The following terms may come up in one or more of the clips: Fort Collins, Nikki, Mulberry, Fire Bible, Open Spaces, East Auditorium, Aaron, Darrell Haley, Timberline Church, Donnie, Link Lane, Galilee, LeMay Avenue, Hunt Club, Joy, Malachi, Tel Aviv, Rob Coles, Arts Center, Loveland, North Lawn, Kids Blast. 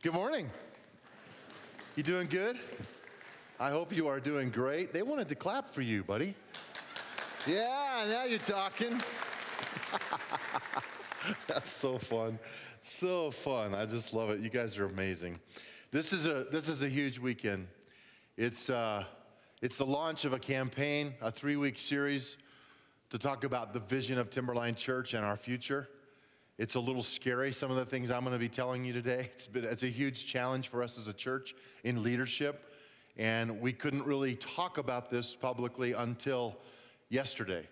Good morning. You doing good? I hope you are doing great. They wanted to clap for you, buddy. Yeah, now you're talking. That's so fun. So fun. I just love it. You guys are amazing. This is a huge weekend. It's the launch of a campaign, a 3-week series to talk about the vision of Timberline Church and our future. It's a little scary, some of the things I'm going to be telling you today. It's a huge challenge for us as a church in leadership, and we couldn't really talk about this publicly until yesterday.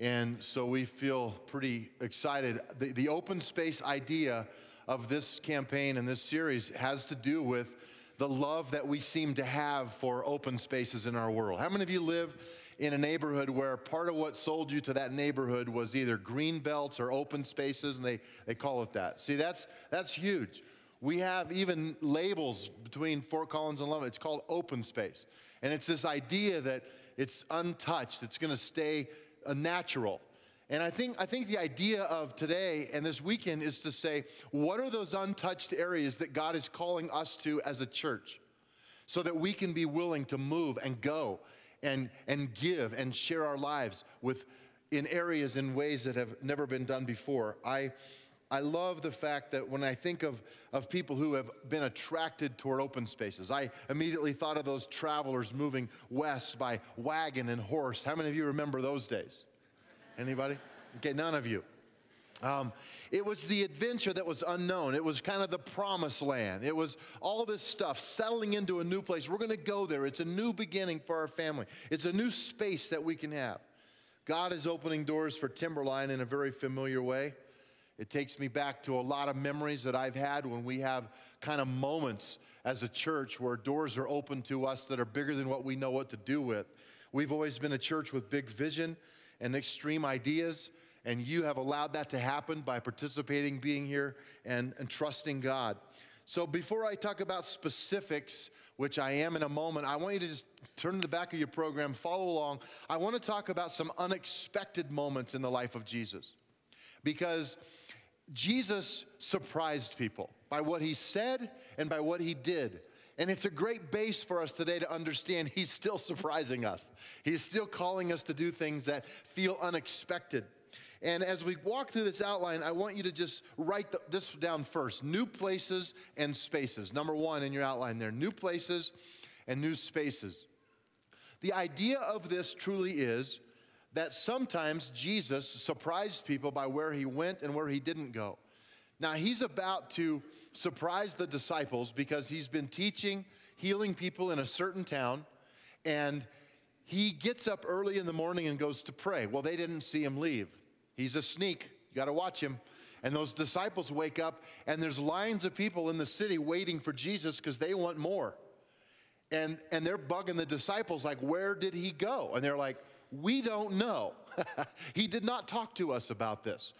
And so we feel pretty excited. The open space idea of this campaign and this series has to do with the love that we seem to have for open spaces in our world. How many of you live in a neighborhood where part of what sold you to that neighborhood was either green belts or open spaces, and they call it that? See, that's huge. We have even labels between Fort Collins and Loveland. It's called open space. And it's this idea that it's untouched. It's going to stay natural. And I think the idea of today and this weekend is to say, what are those untouched areas that God is calling us to as a church so that we can be willing to move and go and give and share our lives with in areas and ways that have never been done before. I love the fact that when I think of people who have been attracted toward open spaces, I immediately thought of those travelers moving west by wagon and horse. How many of you remember those days? Anybody? Okay, none of you. It was the adventure that was unknown. It was kind of the promised land. It was all this stuff, settling into a new place. We're going to go there. It's a new beginning for our family. It's a new space that we can have. God is opening doors for Timberline in a very familiar way. It takes me back to a lot of memories that I've had when we have kind of moments as a church where doors are open to us that are bigger than what we know what to do with. We've always been a church with big vision and extreme ideas, and you have allowed that to happen by participating, being here, and trusting God. So before I talk about specifics, which I am in a moment, I want you to just turn to the back of your program, follow along. I want to talk about some unexpected moments in the life of Jesus, because Jesus surprised people by what he said and by what he did. And it's a great base for us today to understand he's still surprising us. He's still calling us to do things that feel unexpected. And as we walk through this outline, I want you to just write this down first. New places and spaces. Number one in your outline there. New places and new spaces. The idea of this truly is that sometimes Jesus surprised people by where he went and where he didn't go. Now, he's about to surprise the disciples because he's been teaching, healing people in a certain town, and he gets up early in the morning and goes to pray. Well, they didn't see him leave. He's a sneak. You got to watch him. And those disciples wake up, and there's lines of people in the city waiting for Jesus because they want more. And they're bugging the disciples like, where did he go? And they're like, we don't know. He did not talk to us about this.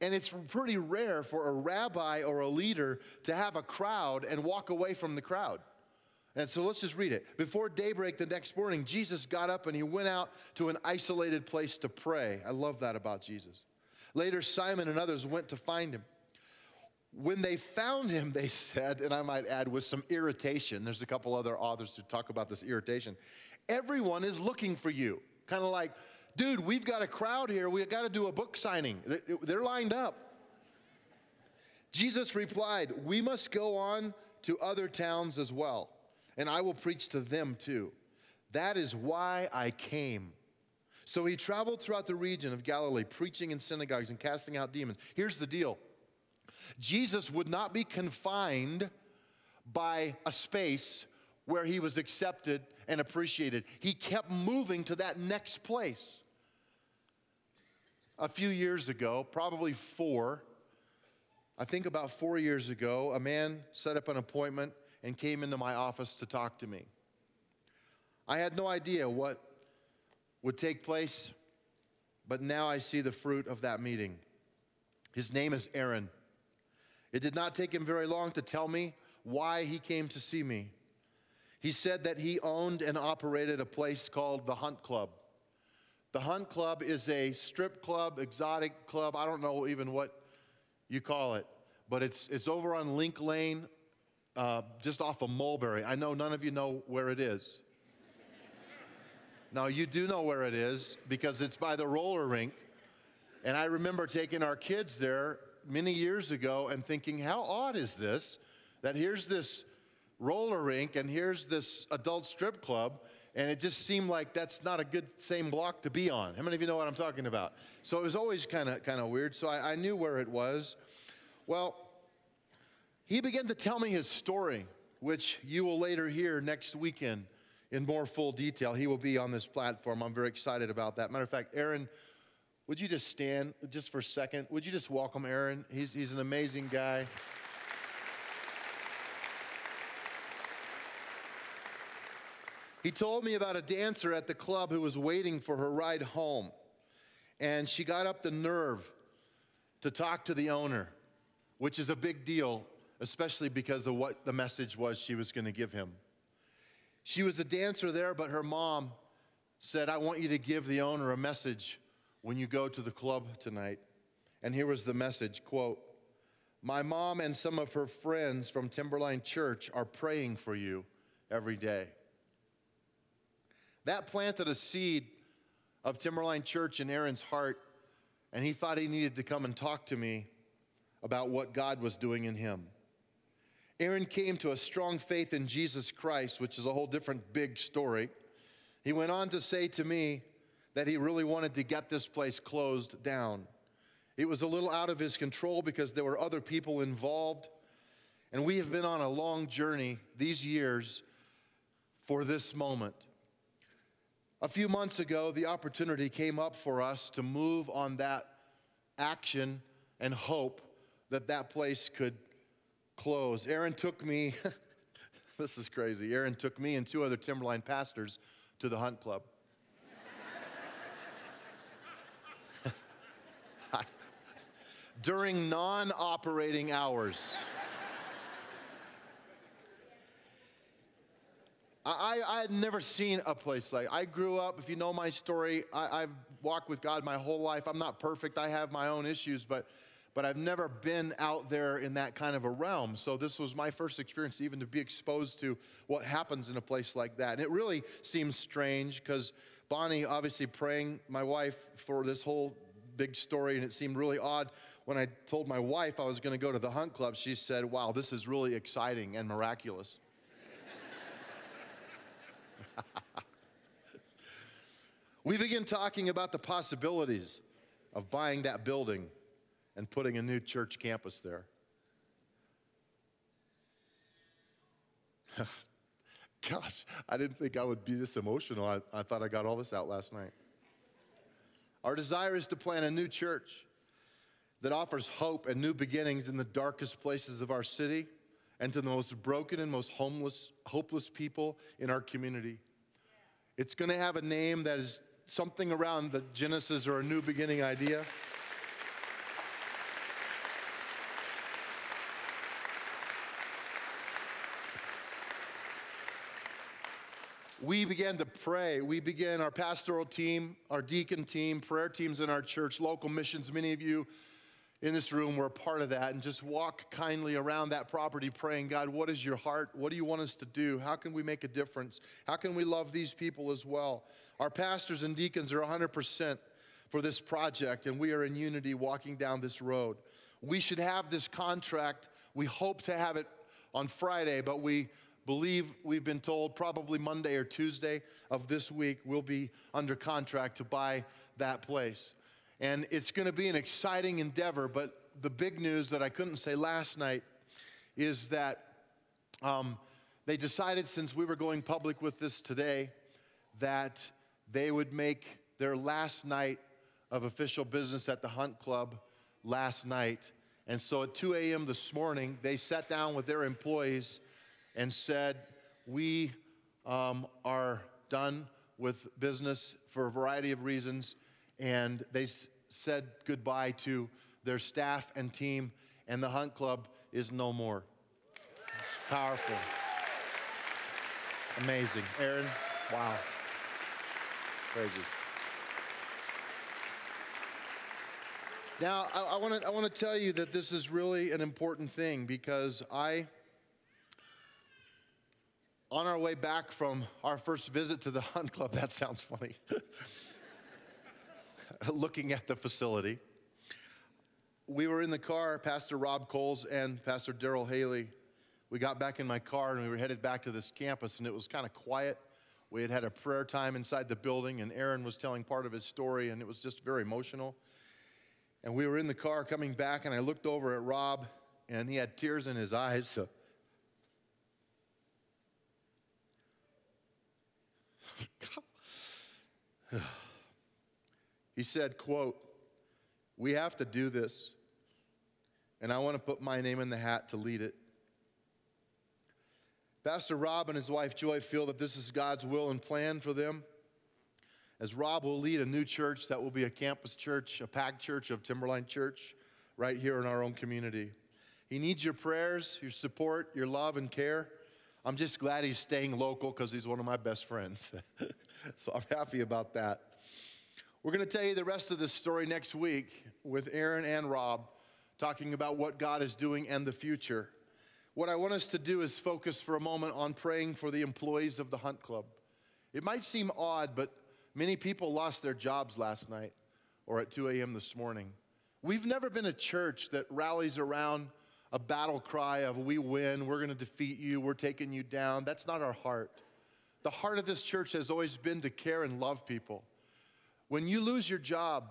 And it's pretty rare for a rabbi or a leader to have a crowd and walk away from the crowd. And so let's just read it. Before daybreak the next morning, Jesus got up and he went out to an isolated place to pray. I love that about Jesus. Later, Simon and others went to find him. When they found him, they said, and I might add with some irritation, there's a couple other authors who talk about this irritation, everyone is looking for you. Kind of like, dude, we've got a crowd here. We've got to do a book signing. They're lined up. Jesus replied, we must go on to other towns as well, and I will preach to them too. That is why I came. So he traveled throughout the region of Galilee, preaching in synagogues and casting out demons. Here's the deal. Jesus would not be confined by a space where he was accepted and appreciated. He kept moving to that next place. A few years ago, probably about four years ago, a man set up an appointment and came into my office to talk to me. I had no idea what would take place, but now I see the fruit of that meeting. His name is Aaron. It did not take him very long to tell me why he came to see me. He said that he owned and operated a place called the Hunt Club. The Hunt Club is a strip club, exotic club. I don't know even what you call it, but it's over on Link Lane just off of Mulberry. I know none of you know where it is. Now, you do know where it is because it's by the roller rink. And I remember taking our kids there many years ago and thinking, how odd is this, that here's this roller rink and here's this adult strip club, and it just seemed like that's not a good same block to be on. How many of you know what I'm talking about? So it was always kind of weird, so I knew where it was. Well, he began to tell me his story, which you will later hear next weekend in more full detail. He will be on this platform. I'm very excited about that. Matter of fact, Aaron, would you just stand just for a second? Would you just welcome Aaron? He's an amazing guy. He told me about a dancer at the club who was waiting for her ride home, and she got up the nerve to talk to the owner, which is a big deal, especially because of what the message was she was going to give him. She was a dancer there, but her mom said, I want you to give the owner a message when you go to the club tonight. And here was the message, quote, my mom and some of her friends from Timberline Church are praying for you every day. That planted a seed of Timberline Church in Aaron's heart, and he thought he needed to come and talk to me about what God was doing in him. Aaron came to a strong faith in Jesus Christ, which is a whole different big story. He went on to say to me that he really wanted to get this place closed down. It was a little out of his control because there were other people involved, and we have been on a long journey these years for this moment. A few months ago, the opportunity came up for us to move on that action and hope that that place could close. Aaron took me, this is crazy, Aaron took me and two other Timberline pastors to the Hunt Club. During non-operating hours. I had never seen a place like. I grew up, if you know my story, I've walked with God my whole life. I'm not perfect. I have my own issues, but I've never been out there in that kind of a realm. So this was my first experience even to be exposed to what happens in a place like that. And it really seems strange because Bonnie, obviously praying, my wife, for this whole big story, and it seemed really odd. When I told my wife I was going to go to the Hunt Club, she said, wow, this is really exciting and miraculous. We begin talking about the possibilities of buying that building and putting a new church campus there. Gosh, I didn't think I would be this emotional. I thought I got all this out last night. Our desire is to plant a new church that offers hope and new beginnings in the darkest places of our city and to the most broken and most hopeless people in our community. It's going to have a name that is something around the Genesis or a new beginning idea. We began to pray. We began our pastoral team, our deacon team, prayer teams in our church, local missions. Many of you in this room were a part of that, and just walk kindly around that property praying, God, what is your heart? What do you want us to do? How can we make a difference? How can we love these people as well? Our pastors and deacons are 100% for this project, and we are in unity walking down this road. We should have this contract. We hope to have it on Friday, but we believe we've been told probably Monday or Tuesday of this week we'll be under contract to buy that place. And it's going to be an exciting endeavor, but the big news that I couldn't say last night is that they decided, since we were going public with this today, that they would make their last night of official business at the Hunt Club last night. And so at 2 a.m. this morning, they sat down with their employees and said, we are done with business for a variety of reasons. And they said goodbye to their staff and team, and the Hunt Club is no more. It's powerful. Amazing. Aaron, wow. Crazy. Now, I want to tell you that this is really an important thing, because I On our way back from our first visit to the Hunt Club, that sounds funny, looking at the facility, we were in the car, Pastor Rob Coles and Pastor Darrell Haley. We got back in my car and we were headed back to this campus, and it was kind of quiet. We had had a prayer time inside the building, and Aaron was telling part of his story, and it was just very emotional. And we were in the car coming back, and I looked over at Rob, and he had tears in his eyes. So he said, quote, "We have to do this, and I want to put my name in the hat to lead it." Pastor Rob and his wife Joy feel that this is God's will and plan for them, as Rob will lead a new church that will be a campus church, a packed church of Timberline Church right here in our own community. He needs your prayers, your support, your love, and care. I'm just glad he's staying local because he's one of my best friends. So I'm happy about that. We're going to tell you the rest of this story next week with Aaron and Rob, talking about what God is doing and the future. What I want us to do is focus for a moment on praying for the employees of the Hunt Club. It might seem odd, but many people lost their jobs last night or at 2 a.m. this morning. We've never been a church that rallies around a battle cry of "we win, we're going to defeat you, we're taking you down." That's not our heart. The heart of this church has always been to care and love people. When you lose your job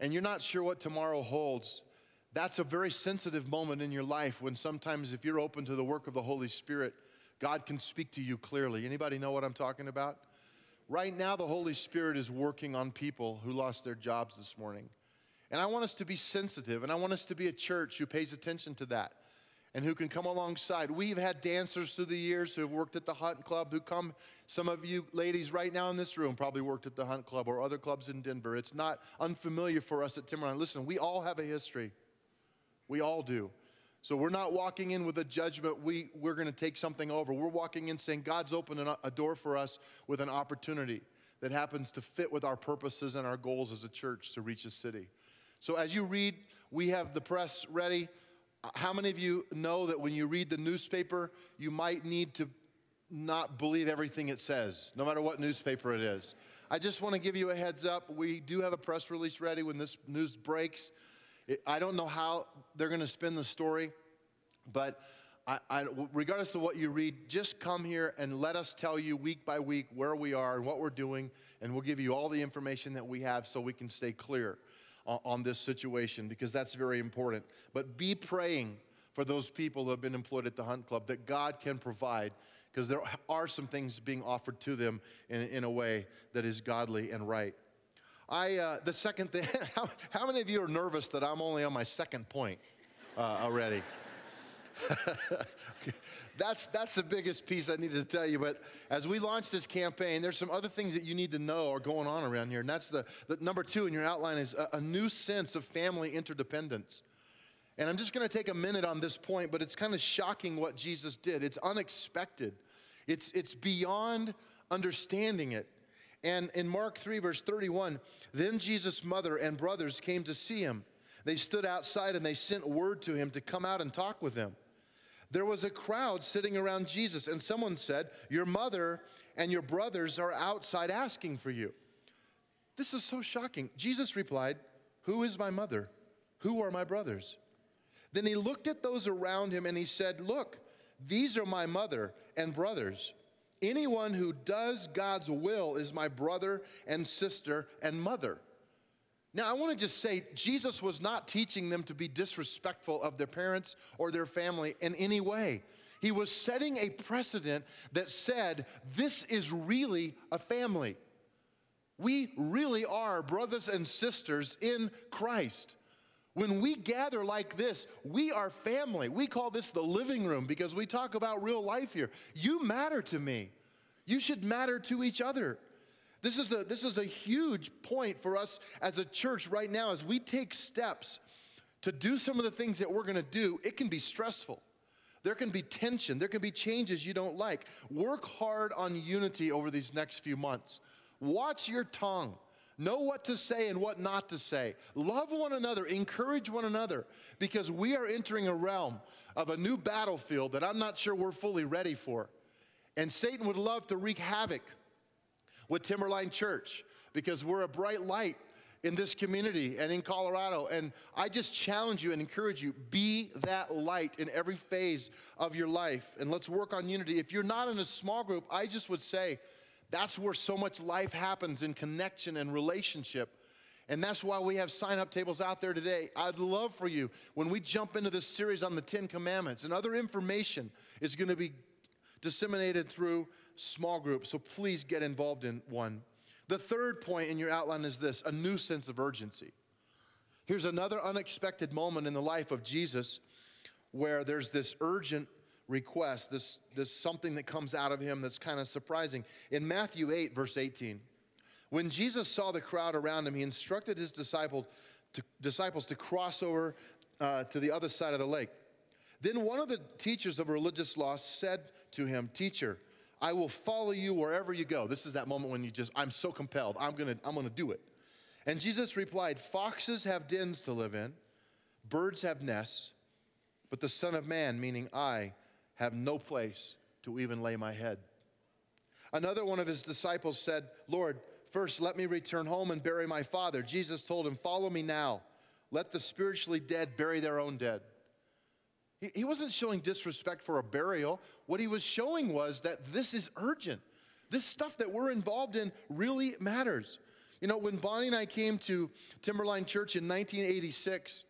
and you're not sure what tomorrow holds, that's a very sensitive moment in your life when sometimes, if you're open to the work of the Holy Spirit, God can speak to you clearly. Anybody know what I'm talking about? Right now, the Holy Spirit is working on people who lost their jobs this morning. And I want us to be sensitive, and I want us to be a church who pays attention to that and who can come alongside. We've had dancers through the years who have worked at the Hunt Club, who come. Some of you ladies right now in this room probably worked at the Hunt Club or other clubs in Denver. It's not unfamiliar for us at Timberline. Listen, we all have a history. We all do. So we're not walking in with a judgment, we're going to take something over. We're walking in saying God's opened a door for us with an opportunity that happens to fit with our purposes and our goals as a church to reach a city. So as you read, we have the press ready. How many of you know that when you read the newspaper, you might need to not believe everything it says, no matter what newspaper it is? I just want to give you a heads up. We do have a press release ready when this news breaks. I don't know how they're going to spin the story, but regardless of what you read, just come here and let us tell you week by week where we are and what we're doing, and we'll give you all the information that we have so we can stay clear on this situation, because that's very important. But be praying for those people who have been employed at the Hunt Club, that God can provide, because there are some things being offered to them in a way that is godly and right. The second thing, how many of you are nervous that I'm only on my second point already? That's the biggest piece I needed to tell you. But as we launch this campaign, there's some other things that you need to know are going on around here. And that's the number two in your outline is a new sense of family interdependence. And I'm just going to take a minute on this point, but it's kind of shocking what Jesus did. It's unexpected. It's beyond understanding it. And in Mark 3, verse 31, then Jesus' mother and brothers came to see him. They stood outside and they sent word to him to come out and talk with them. There was a crowd sitting around Jesus, and someone said, "Your mother and your brothers are outside asking for you." This is so shocking. Jesus replied, "Who is my mother? Who are my brothers?" Then he looked at those around him and he said, "Look, these are my mother and brothers. Anyone who does God's will is my brother and sister and mother." Now, I want to just say, Jesus was not teaching them to be disrespectful of their parents or their family in any way. He was setting a precedent that said, this is really a family. We really are brothers and sisters in Christ. When we gather like this, we are family. We call this the living room because we talk about real life here. You matter to me. You should matter to each other. This is a huge point for us as a church right now. As we take steps to do some of the things that we're going to do, it can be stressful. There can be tension. There can be changes you don't like. Work hard on unity over these next few months. Watch your tongue. Know what to say and what not to say. Love one another. Encourage one another, because we are entering a realm of a new battlefield that I'm not sure we're fully ready for. And Satan would love to wreak havoc with Timberline Church because we're a bright light in this community and in Colorado. And I just challenge you and encourage you, be that light in every phase of your life. And let's work on unity. If you're not in a small group, I just would say that's where so much life happens, in connection and relationship. And that's why we have sign-up tables out there today. I'd love for you, when we jump into this series on the Ten Commandments, and other information is going to be disseminated through small groups, so please get involved in one. The third point in your outline is this: a new sense of urgency. Here's another unexpected moment in the life of Jesus where there's this urgent request, this something that comes out of him that's kind of surprising. In Matthew 8, verse 18, when Jesus saw the crowd around him, he instructed his disciples to cross over to the other side of the lake. Then one of the teachers of religious law said to him, "Teacher, I will follow you wherever you go." This is that moment when you just, I'm so compelled, I'm gonna do it. And Jesus replied, "Foxes have dens to live in, birds have nests, but the Son of Man," meaning I, "have no place to even lay my head." Another one of his disciples said, "Lord, first let me return home and bury my father." Jesus told him, "Follow me now. Let the spiritually dead bury their own dead." He wasn't showing disrespect for a burial. What he was showing was that this is urgent. This stuff that we're involved in really matters. You know, when Bonnie and I came to Timberline Church in 1986,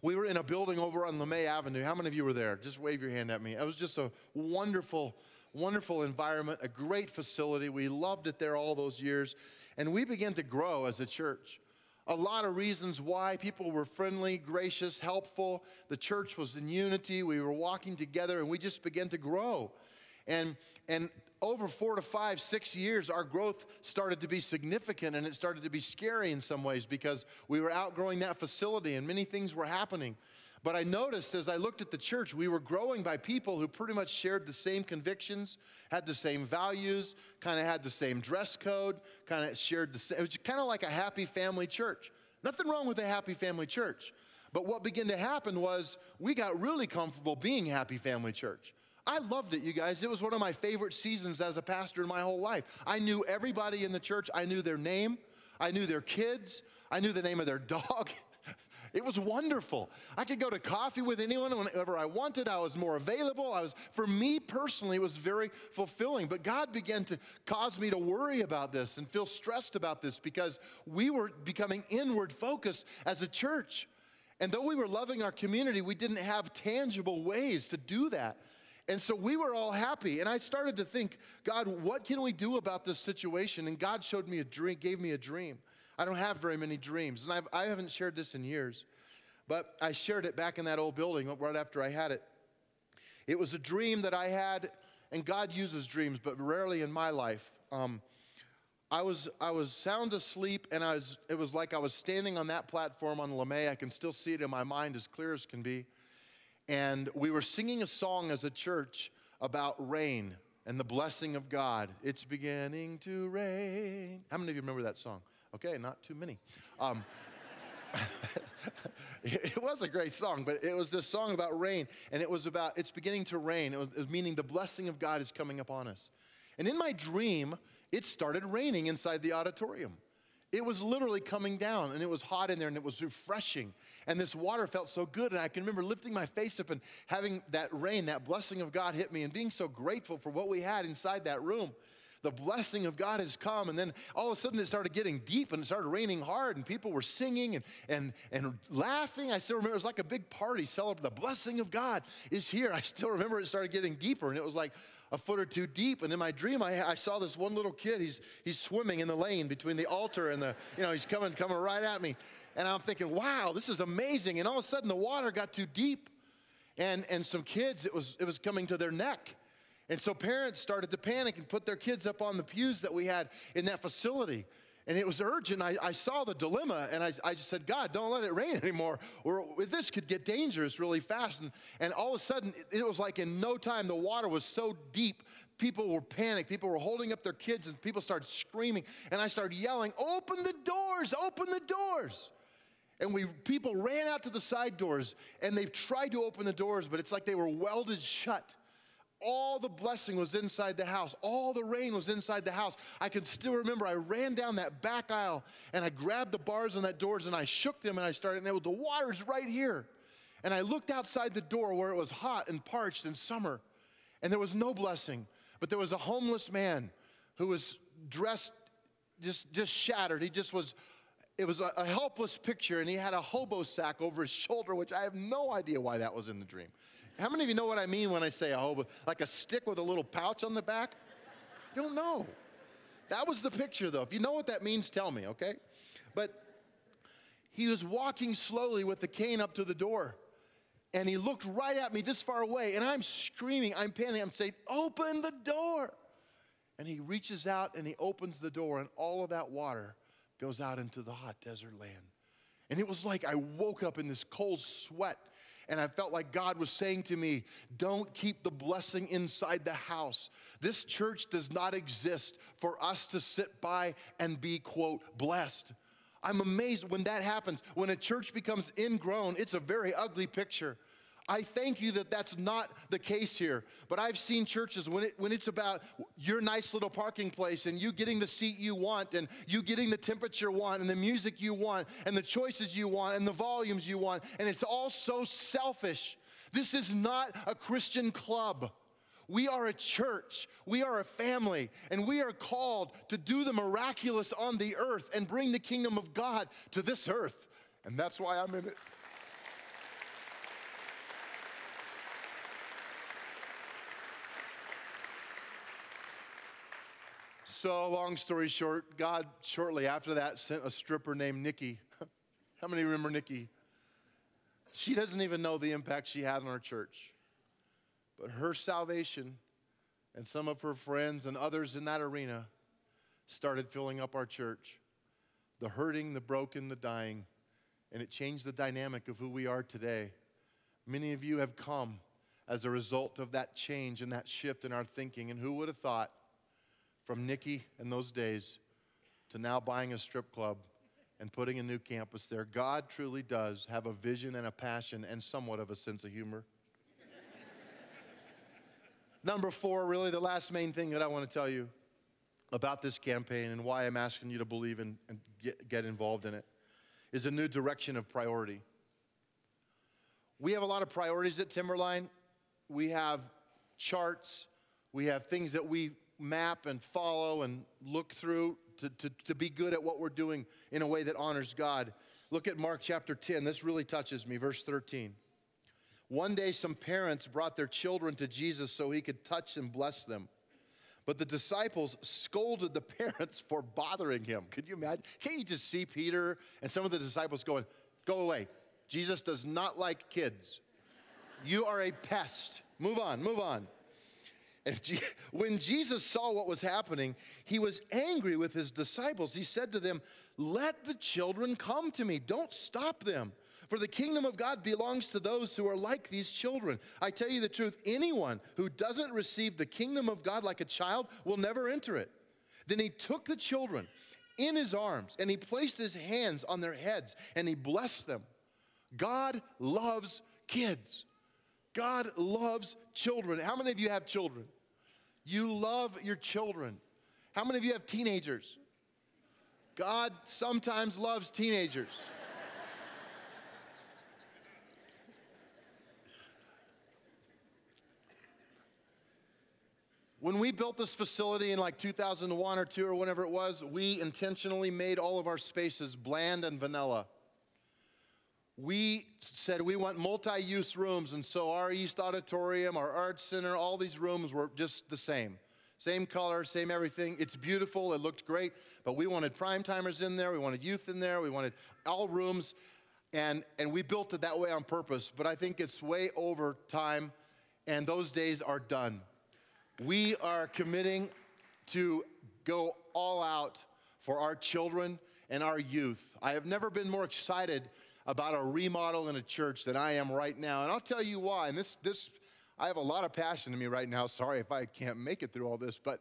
we were in a building over on LeMay Avenue. How many of you were there? Just wave your hand at me. It was just a wonderful, wonderful environment, a great facility. We loved it there all those years. And we began to grow as a church. A lot of reasons why. People were friendly, gracious, helpful. The church was in unity. We were walking together, and we just began to grow. And over 4 to 5, 6 years, our growth started to be significant, and it started to be scary in some ways because we were outgrowing that facility, and many things were happening. But I noticed as I looked at the church, we were growing by people who pretty much shared the same convictions, had the same values, kind of had the same dress code, kind of shared the same. It was kind of like a happy family church. Nothing wrong with a happy family church. But what began to happen was we got really comfortable being happy family church. I loved it, you guys. It was one of my favorite seasons as a pastor in my whole life. I knew everybody in the church. I knew their name. I knew their kids. I knew the name of their dog. It was wonderful. I could go to coffee with anyone whenever I wanted. I was more available. For me personally, it was very fulfilling. But God began to cause me to worry about this and feel stressed about this because we were becoming inward focused as a church. And though we were loving our community, we didn't have tangible ways to do that. And so we were all happy. And I started to think, God, what can we do about this situation? And God showed me a dream, gave me a dream. I don't have very many dreams, and I haven't shared this in years, but I shared it back in that old building right after I had it. It was a dream that I had, and God uses dreams, but rarely in my life. I was sound asleep, and it was like I was standing on that platform on LeMay. I can still see it in my mind as clear as can be, and we were singing a song as a church about rain and the blessing of God. It's beginning to rain. How many of you remember that song? Okay, not too many. It was a great song, but it was this song about rain, and it was about, it's beginning to rain. It was meaning the blessing of God is coming upon us. And in my dream, it started raining inside the auditorium. It was literally coming down, and it was hot in there, and it was refreshing. And this water felt so good, and I can remember lifting my face up and having that rain, that blessing of God hit me, and being so grateful for what we had inside that room. The blessing of God has come. And then all of a sudden it started getting deep, and it started raining hard, and people were singing and laughing. I still remember it was like a big party celebrating. The blessing of God is here. I still remember it started getting deeper, and it was like a foot or two deep. And in my dream, I saw this one little kid. He's swimming in the lane between the altar and the, you know, he's coming right at me. And I'm thinking, wow, this is amazing. And all of a sudden the water got too deep. And some kids, it was coming to their neck. And so parents started to panic and put their kids up on the pews that we had in that facility. And it was urgent. I saw the dilemma, and I just said, God, don't let it rain anymore, or this could get dangerous really fast. And all of a sudden, it was like in no time, the water was so deep, people were panicked. People were holding up their kids, and people started screaming. And I started yelling, open the doors, open the doors. And people ran out to the side doors, and they tried to open the doors, but it's like they were welded shut. all the blessing was inside the house. All the rain was inside the house. I can still remember I ran down that back aisle and I grabbed the bars on that doors and I shook them and I started, and the water's right here. And I looked outside the door where it was hot and parched in summer and there was no blessing, but there was a homeless man who was dressed just shattered. He just was, it was a helpless picture, and he had a hobo sack over his shoulder, which I have no idea why that was in the dream. How many of you know what I mean when I say a hobo? Like a stick with a little pouch on the back? I don't know. That was the picture, though. If you know what that means, tell me, okay? But he was walking slowly with the cane up to the door, and he looked right at me this far away, and I'm screaming, I'm panicking, I'm saying, open the door. And he reaches out and he opens the door, and all of that water goes out into the hot desert land. And it was like I woke up in this cold sweat, and I felt like God was saying to me, don't keep the blessing inside the house. This church does not exist for us to sit by and be, quote, blessed. I'm amazed when that happens. When a church becomes ingrown, it's a very ugly picture. I thank you that that's not the case here, but I've seen churches when it's about your nice little parking place and you getting the seat you want and you getting the temperature you want and the music you want and the choices you want and the volumes you want, and it's all so selfish. This is not a Christian club. We are a church, we are a family, and we are called to do the miraculous on the earth and bring the kingdom of God to this earth, and that's why I'm in it. So long story short, God shortly after that sent a stripper named Nikki. How many remember Nikki? She doesn't even know the impact she had on our church. But her salvation and some of her friends and others in that arena started filling up our church. The hurting, the broken, the dying. And it changed the dynamic of who we are today. Many of you have come as a result of that change and that shift in our thinking. And who would have thought? From Nikki in those days to now buying a strip club and putting a new campus there. God truly does have a vision and a passion and somewhat of a sense of humor. Number four, really the last main thing that I want to tell you about this campaign and why I'm asking you to believe in and get involved in it is a new direction of priority. We have a lot of priorities at Timberline. We have charts. We have things that we map and follow and look through to be good at what we're doing in a way that honors God. Look at Mark chapter 10. This really touches me. Verse 13. One day some parents brought their children to Jesus so he could touch and bless them. But the disciples scolded the parents for bothering him. Could you imagine? Can't you just see Peter and some of the disciples going, go away. Jesus does not like kids. You are a pest. Move on, move on. When Jesus saw what was happening, he was angry with his disciples. He said to them, let the children come to me. Don't stop them. For the kingdom of God belongs to those who are like these children. I tell you the truth, anyone who doesn't receive the kingdom of God like a child will never enter it. Then he took the children in his arms, and he placed his hands on their heads, and he blessed them. God loves kids. God loves children. How many of you have children? You love your children. How many of you have teenagers? God sometimes loves teenagers. When we built this facility in like 2001 or 2 or whenever it was, we intentionally made all of our spaces bland and vanilla. We said we want multi-use rooms, and so our East Auditorium, our Arts Center, all these rooms were just the same. Same color, same everything. It's beautiful. It looked great, but we wanted prime-timers in there. We wanted youth in there. We wanted all rooms, and we built it that way on purpose, but I think it's way over time, and those days are done. We are committing to go all out for our children and our youth. I have never been more excited about a remodel in a church that I am right now. And I'll tell you why. And this I have a lot of passion in me right now. Sorry if I can't make it through all this, but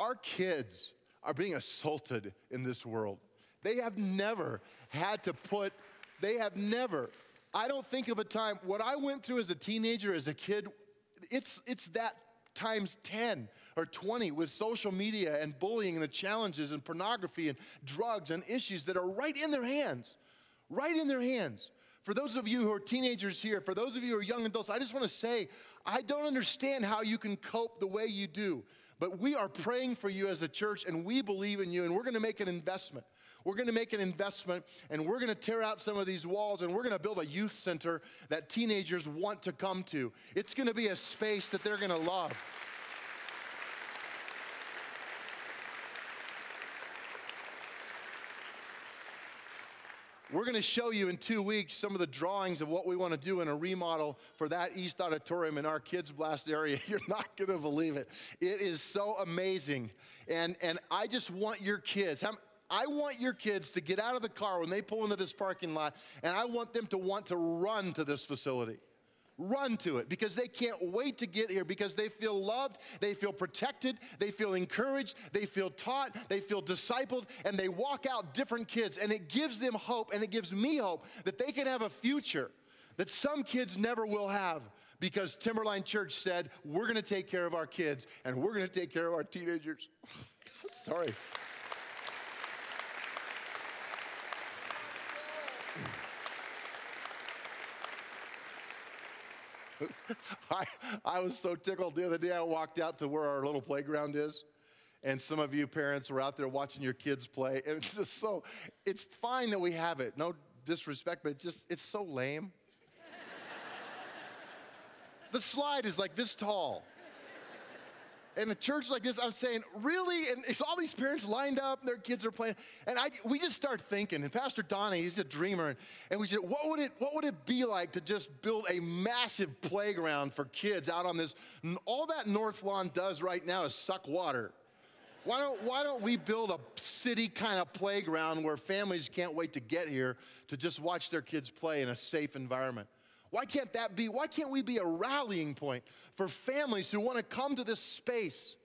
our kids are being assaulted in this world. They have never had to put, I don't think of a time, what I went through as a teenager, as a kid, it's that times 10 or 20 with social media and bullying and the challenges and pornography and drugs and issues that are right in their hands, right in their hands. For those of you who are teenagers here, for those of you who are young adults, I just want to say, I don't understand how you can cope the way you do, but we are praying for you as a church, and we believe in you, and we're going to make an investment. We're going to make an investment, and we're going to tear out some of these walls, and we're going to build a youth center that teenagers want to come to. It's going to be a space that they're going to love. We're going to show you in 2 weeks some of the drawings of what we want to do in a remodel for that East Auditorium in our Kids Blast area. You're not going to believe it. It is so amazing. And I just want your kids, I want your kids to get out of the car when they pull into this parking lot, and I want them to want to run to this facility. Run to it, because they can't wait to get here, because they feel loved, they feel protected, they feel encouraged, they feel taught, they feel discipled, and they walk out different kids, and it gives them hope, and it gives me hope that they can have a future that some kids never will have, because Timberline Church said, we're gonna take care of our kids, and we're gonna take care of our teenagers. Sorry. I was so tickled the other day. I walked out to where our little playground is, and some of you parents were out there watching your kids play, and it's just so, it's fine that we have it, no disrespect, but it's just, it's so lame. The slide is like this tall. In a church like this, I'm saying, really? And it's all these parents lined up, and their kids are playing. And we just start thinking, and Pastor Donnie, he's a dreamer, and we said, what would it be like to just build a massive playground for kids out on this? All that North Lawn does right now is suck water. Why don't we build a city kind of playground where families can't wait to get here to just watch their kids play in a safe environment? Why can't we be a rallying point for families who want to come to this space?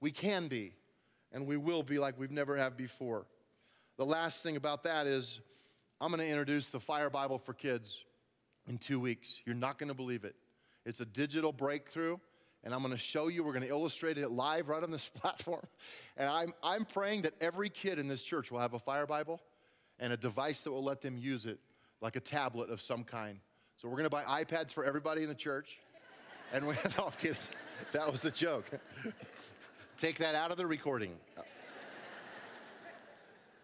We can be, and we will be like we've never have before. The last thing about that is I'm going to introduce the Fire Bible for Kids in 2 weeks. You're not going to believe it. It's a digital breakthrough, and I'm going to show you. We're going to illustrate it live right on this platform. And I'm praying that every kid in this church will have a Fire Bible and a device that will let them use it, like a tablet of some kind. So we're gonna buy iPads for everybody in the church. And we, no, I'm kidding. That was the joke. Take that out of the recording.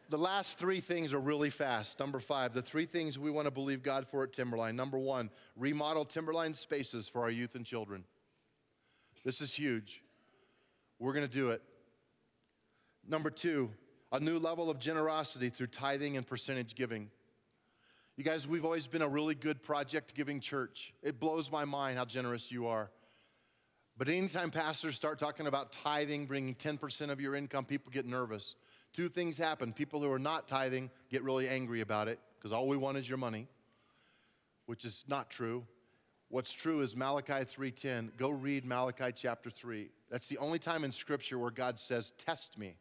The last three things are really fast. Number 5, the three things we wanna believe God for at Timberline. Number 1, remodel Timberline spaces for our youth and children. This is huge. We're gonna do it. Number 2, a new level of generosity through tithing and percentage giving. You guys, we've always been a really good project-giving church. It blows my mind how generous you are. But anytime pastors start talking about tithing, bringing 10% of your income, people get nervous. 2 things happen. People who are not tithing get really angry about it, because all we want is your money, which is not true. What's true is Malachi 3:10. Go read Malachi chapter 3. That's the only time in Scripture where God says, test me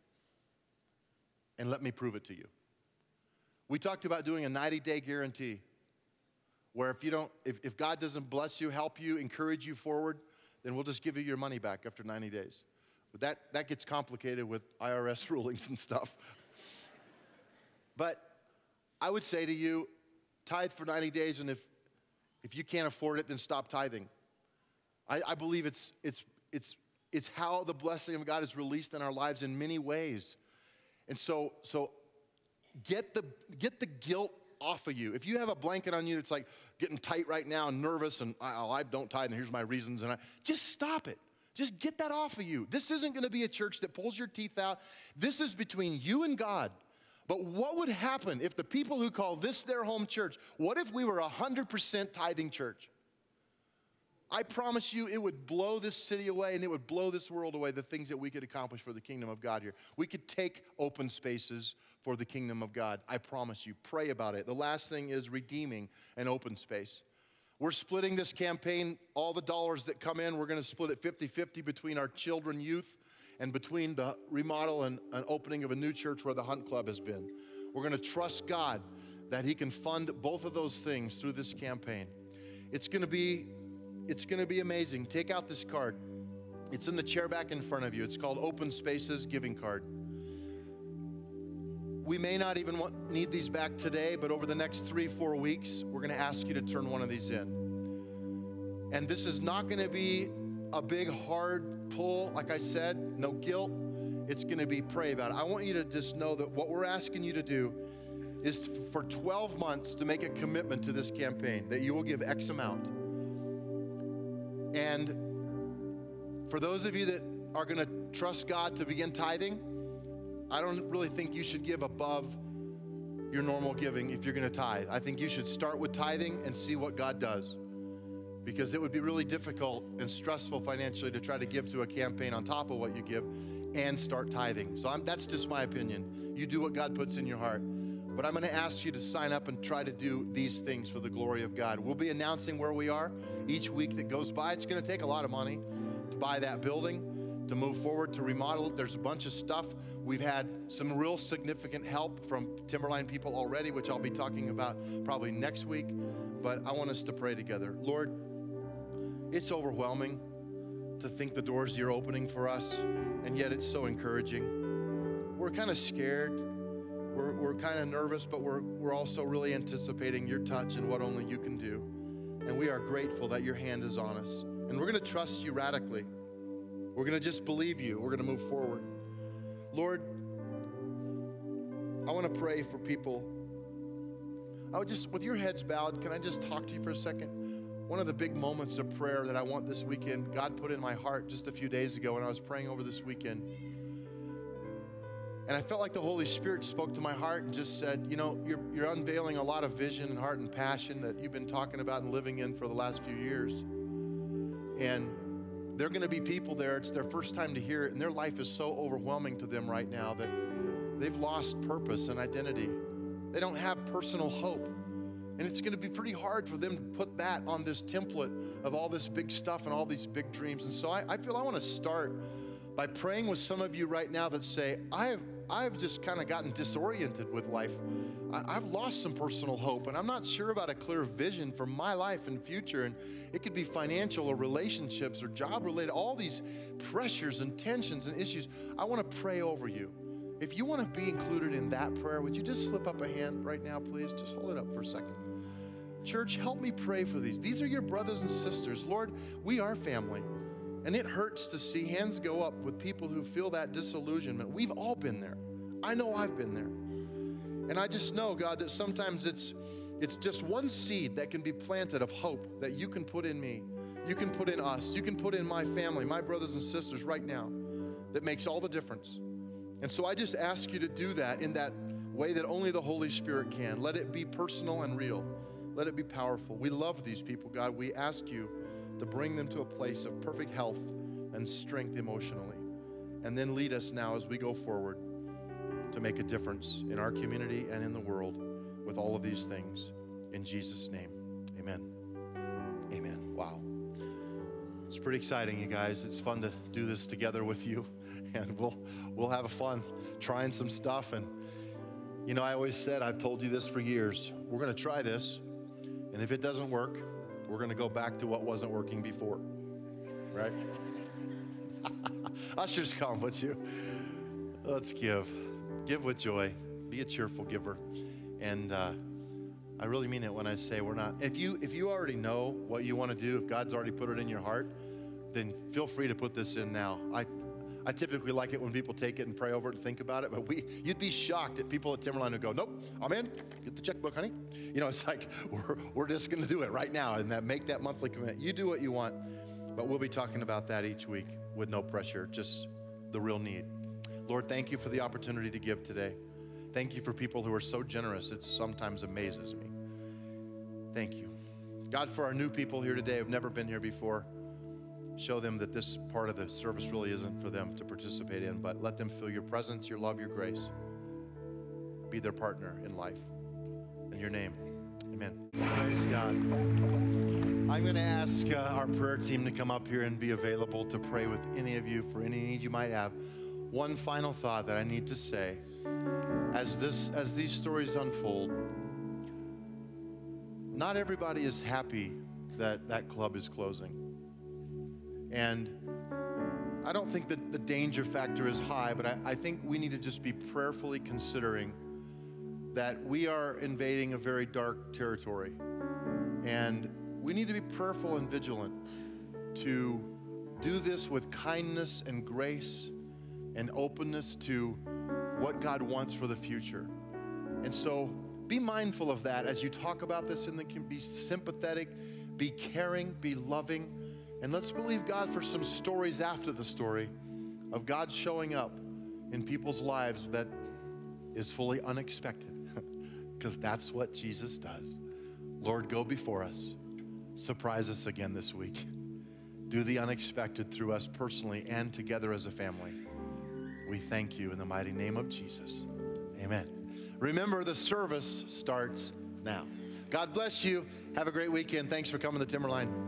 and let me prove it to you. We talked about doing a 90-day guarantee where if God doesn't bless you, help you, encourage you forward, then we'll just give you your money back after 90 days. But that gets complicated with IRS rulings and stuff. But I would say to you, tithe for 90 days, and if you can't afford it, then stop tithing. I believe it's how the blessing of God is released in our lives in many ways. And so get the guilt off of you. If you have a blanket on you that's like getting tight right now and nervous and I don't tithe and here's my reasons, and just stop it. Just get that off of you. This isn't going to be a church that pulls your teeth out. This is between you and God. But what would happen if the people who call this their home church, what if we were 100% tithing church? I promise you it would blow this city away and it would blow this world away, the things that we could accomplish for the kingdom of God here. We could take open spaces for the kingdom of God. I promise you. Pray about it. The last thing is redeeming an open space. We're splitting this campaign. All the dollars that come in, we're going to split it 50-50 between our children, youth, and between the remodel and an opening of a new church where the Hunt Club has been. We're going to trust God that He can fund both of those things through this campaign. It's going to be amazing. Take out this card. It's in the chair back in front of you. It's called Open Spaces Giving Card. We may not even need these back today, but over the next 3-4 weeks, we're going to ask you to turn one of these in. And this is not going to be a big, hard pull. Like I said, no guilt. It's going to be pray about it. I want you to just know that what we're asking you to do is for 12 months to make a commitment to this campaign, that you will give X amount. And for those of you that are going to trust God to begin tithing, I don't really think you should give above your normal giving if you're going to tithe. I think you should start with tithing and see what God does, because it would be really difficult and stressful financially to try to give to a campaign on top of what you give and start tithing. So that's just my opinion. You do what God puts in your heart. But I'm going to ask you to sign up and try to do these things for the glory of God. We'll be announcing where we are each week that goes by. It's going to take a lot of money to buy that building, to move forward, to remodel it. There's a bunch of stuff. We've had some real significant help from Timberline people already, which I'll be talking about probably next week. But I want us to pray together. Lord, it's overwhelming to think the doors you're opening for us, and yet it's so encouraging. We're kind of scared. We're kind of nervous, but we're also really anticipating your touch and what only you can do. And we are grateful that your hand is on us. And we're going to trust you radically. We're going to just believe you. We're going to move forward. Lord, I want to pray for people. I would just, with your heads bowed, can I just talk to you for a second? One of the big moments of prayer that I want this weekend, God put in my heart just a few days ago when I was praying over this weekend. And I felt like the Holy Spirit spoke to my heart and just said, you know, you're unveiling a lot of vision and heart and passion that you've been talking about and living in for the last few years. And there are going to be people there. It's their first time to hear it. And their life is so overwhelming to them right now that they've lost purpose and identity. They don't have personal hope. And it's going to be pretty hard for them to put that on this template of all this big stuff and all these big dreams. And so I feel I want to start by praying with some of you right now that say, I've just kind of gotten disoriented with life. I've lost some personal hope, and I'm not sure about a clear vision for my life and future. And it could be financial or relationships or job-related, all these pressures and tensions and issues. I want to pray over you. If you want to be included in that prayer, would you just slip up a hand right now, please? Just hold it up for a second. Church, help me pray for these. These are your brothers and sisters. Lord, we are family. And it hurts to see hands go up with people who feel that disillusionment. We've all been there. I know I've been there. And I just know, God, that sometimes it's just one seed that can be planted of hope that you can put in me, you can put in us, you can put in my family, my brothers and sisters right now, that makes all the difference. And so I just ask you to do that in that way that only the Holy Spirit can. Let it be personal and real. Let it be powerful. We love these people, God. We ask you to bring them to a place of perfect health and strength emotionally. And then lead us now as we go forward to make a difference in our community and in the world with all of these things. In Jesus' name, amen. Amen. Wow. It's pretty exciting, you guys. It's fun to do this together with you. And we'll have fun trying some stuff. And, you know, I always said, I've told you this for years, we're going to try this. And if it doesn't work, we're going to go back to what wasn't working before, right? Ushers, come, would you? Let's give. Give with joy. Be a cheerful giver. And I really mean it when I say we're not. If you already know what you want to do, if God's already put it in your heart, then feel free to put this in now. I typically like it when people take it and pray over it and think about it, but you'd be shocked at people at Timberline who go, nope, I'm in, get the checkbook, honey. You know, it's like, we're just gonna do it right now and make that monthly commitment. You do what you want, but we'll be talking about that each week with no pressure, just the real need. Lord, thank you for the opportunity to give today. Thank you for people who are so generous, it sometimes amazes me. Thank you. God, for our new people here today who've never been here before, show them that this part of the service really isn't for them to participate in, but let them feel your presence, your love, your grace. Be their partner in life. In your name, amen. Praise God. I'm going to ask our prayer team to come up here and be available to pray with any of you for any need you might have. One final thought that I need to say. As these stories unfold, not everybody is happy that club is closing. And I don't think that the danger factor is high, but I think we need to just be prayerfully considering that we are invading a very dark territory. And we need to be prayerful and vigilant to do this with kindness and grace and openness to what God wants for the future. And so be mindful of that as you talk about this, and can be sympathetic, be caring, be loving, and let's believe God for some stories after the story of God showing up in people's lives that is fully unexpected, because that's what Jesus does. Lord, go before us. Surprise us again this week. Do the unexpected through us personally and together as a family. We thank you in the mighty name of Jesus. Amen. Remember, the service starts now. God bless you. Have a great weekend. Thanks for coming to Timberline.